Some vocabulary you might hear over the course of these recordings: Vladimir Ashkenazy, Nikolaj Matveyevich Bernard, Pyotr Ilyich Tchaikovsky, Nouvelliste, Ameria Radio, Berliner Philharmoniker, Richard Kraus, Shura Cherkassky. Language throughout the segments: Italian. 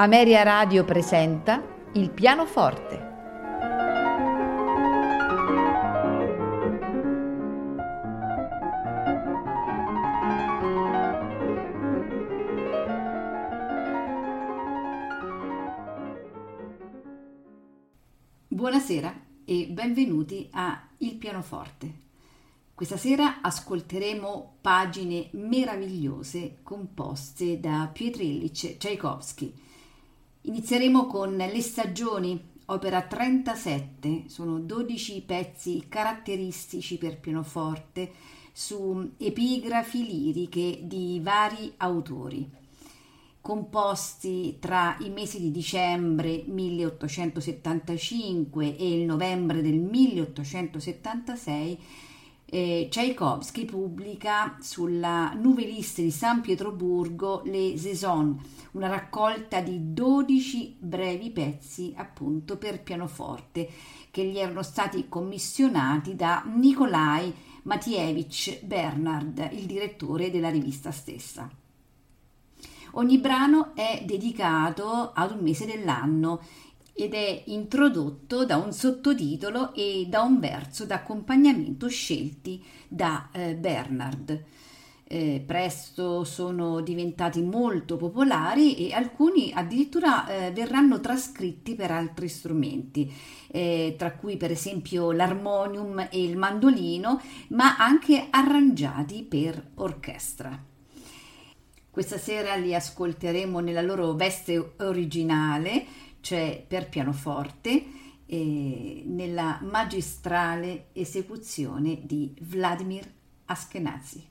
Ameria Radio presenta Il pianoforte. Buonasera e benvenuti a Il pianoforte. Questa sera ascolteremo pagine meravigliose composte da Pyotr Ilyich Tchaikovsky. Inizieremo con Le stagioni, opera 37, sono 12 pezzi caratteristici per pianoforte su epigrafi liriche di vari autori, composti tra i mesi di dicembre 1875 e il novembre del 1876. Tchaikovsky pubblica sulla Nouvelliste di San Pietroburgo Les Saisons, una raccolta di 12 brevi pezzi appunto per pianoforte che gli erano stati commissionati da Nikolaj Matveyevich Bernard, il direttore della rivista stessa. Ogni brano è dedicato ad un mese dell'anno ed è introdotto da un sottotitolo e da un verso d'accompagnamento scelti da Bernard. Presto sono diventati molto popolari e alcuni addirittura verranno trascritti per altri strumenti, tra cui per esempio l'armonium e il mandolino, ma anche arrangiati per orchestra. Questa sera li ascolteremo nella loro veste originale, cioè per pianoforte, nella magistrale esecuzione di Vladimir Ashkenazy.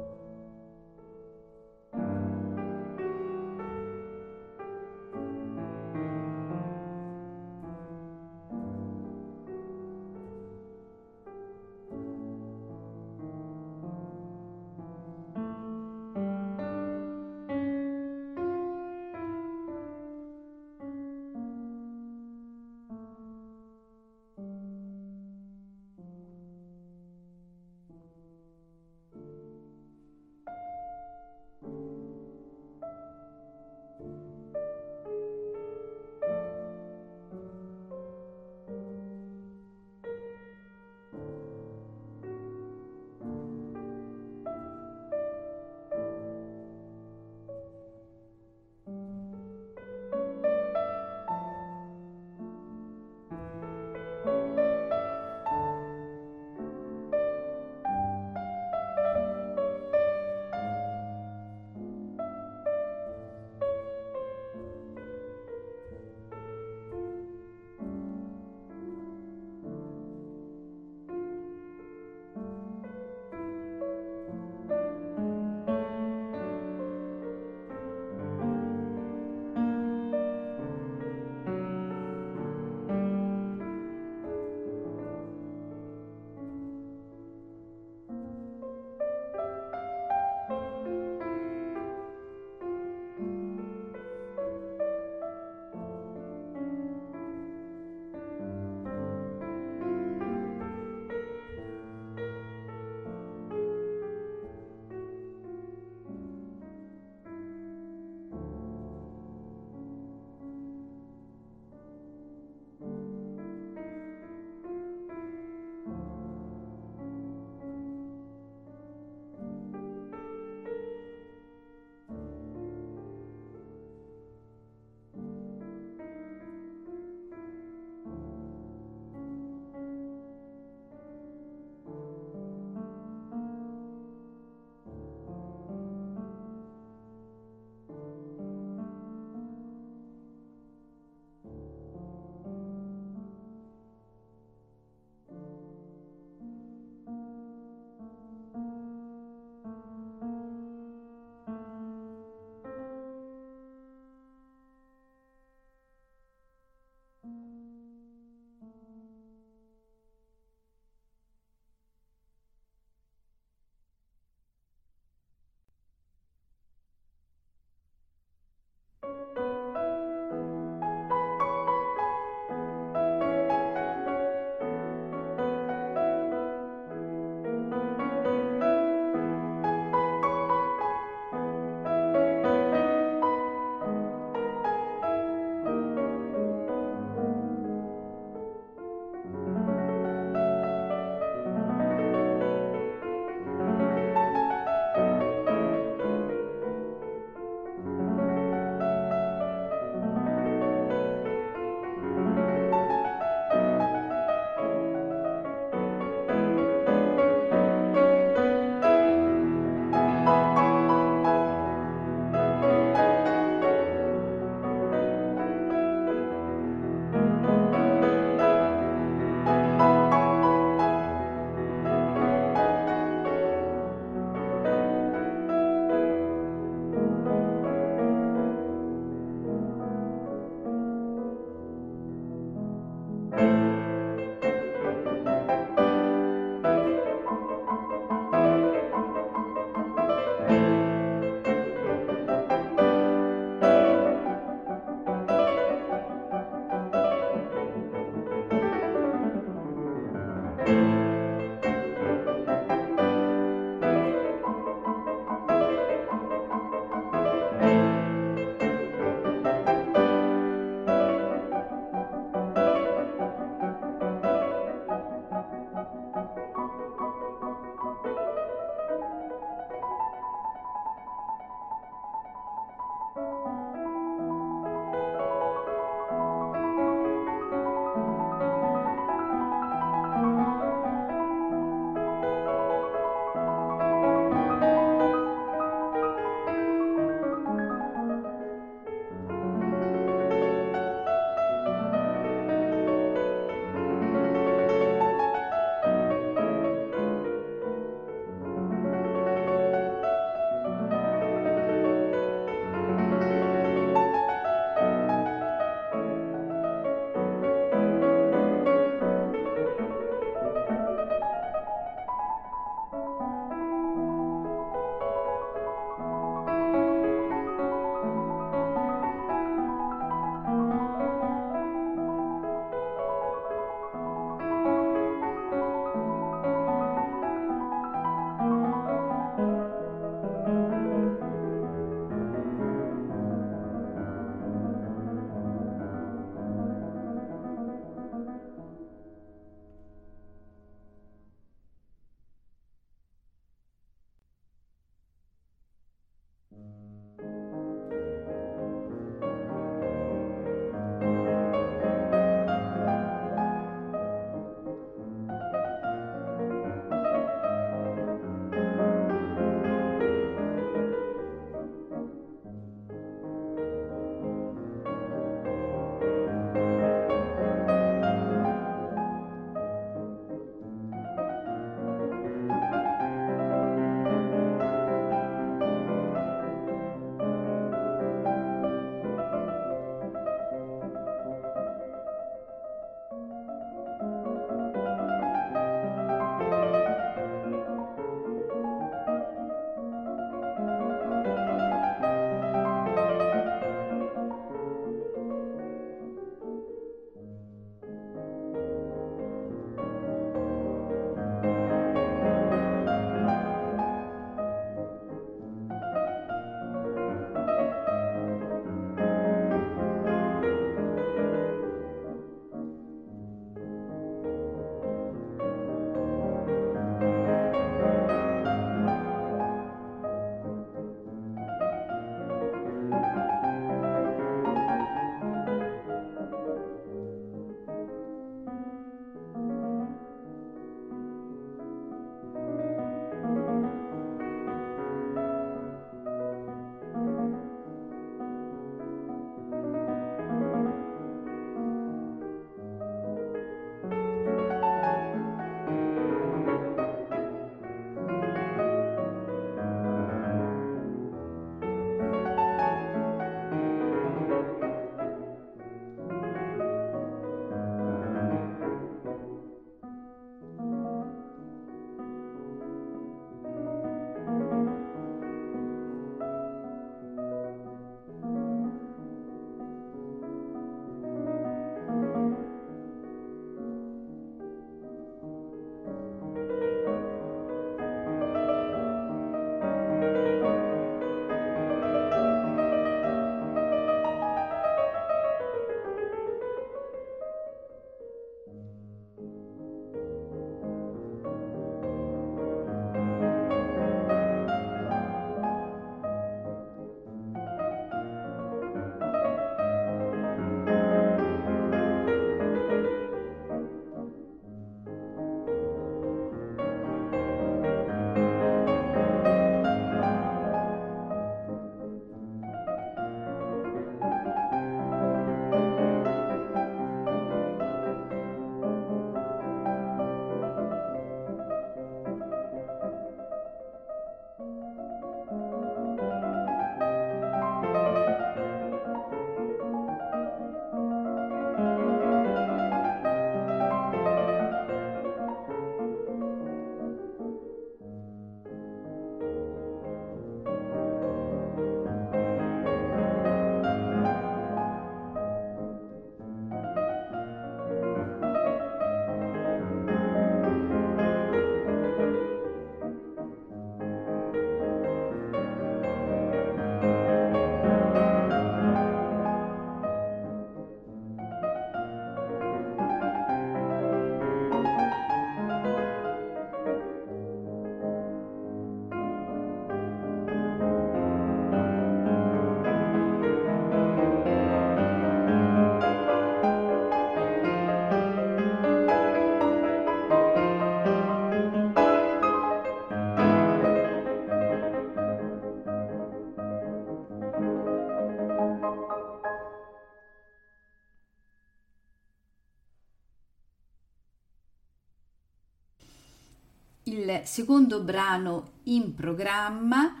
il secondo brano in programma,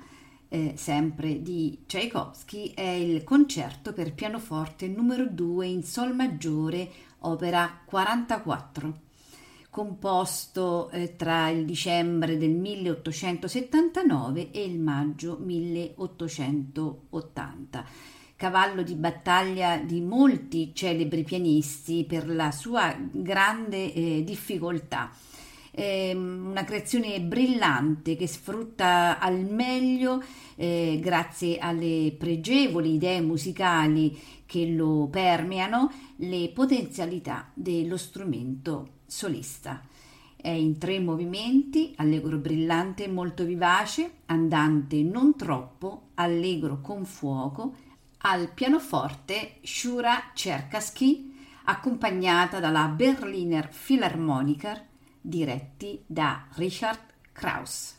sempre di Tchaikovsky, è il concerto per pianoforte numero 2 in sol maggiore, opera 44, composto tra il dicembre del 1879 e il maggio 1880, cavallo di battaglia di molti celebri pianisti per la sua grande difficoltà. È una creazione brillante che sfrutta al meglio, grazie alle pregevoli idee musicali che lo permeano, le potenzialità dello strumento solista. È in 3 movimenti: allegro brillante molto vivace, andante non troppo, allegro con fuoco, al pianoforte Shura Cherkassky, accompagnata dalla Berliner Philharmoniker, diretti da Richard Kraus.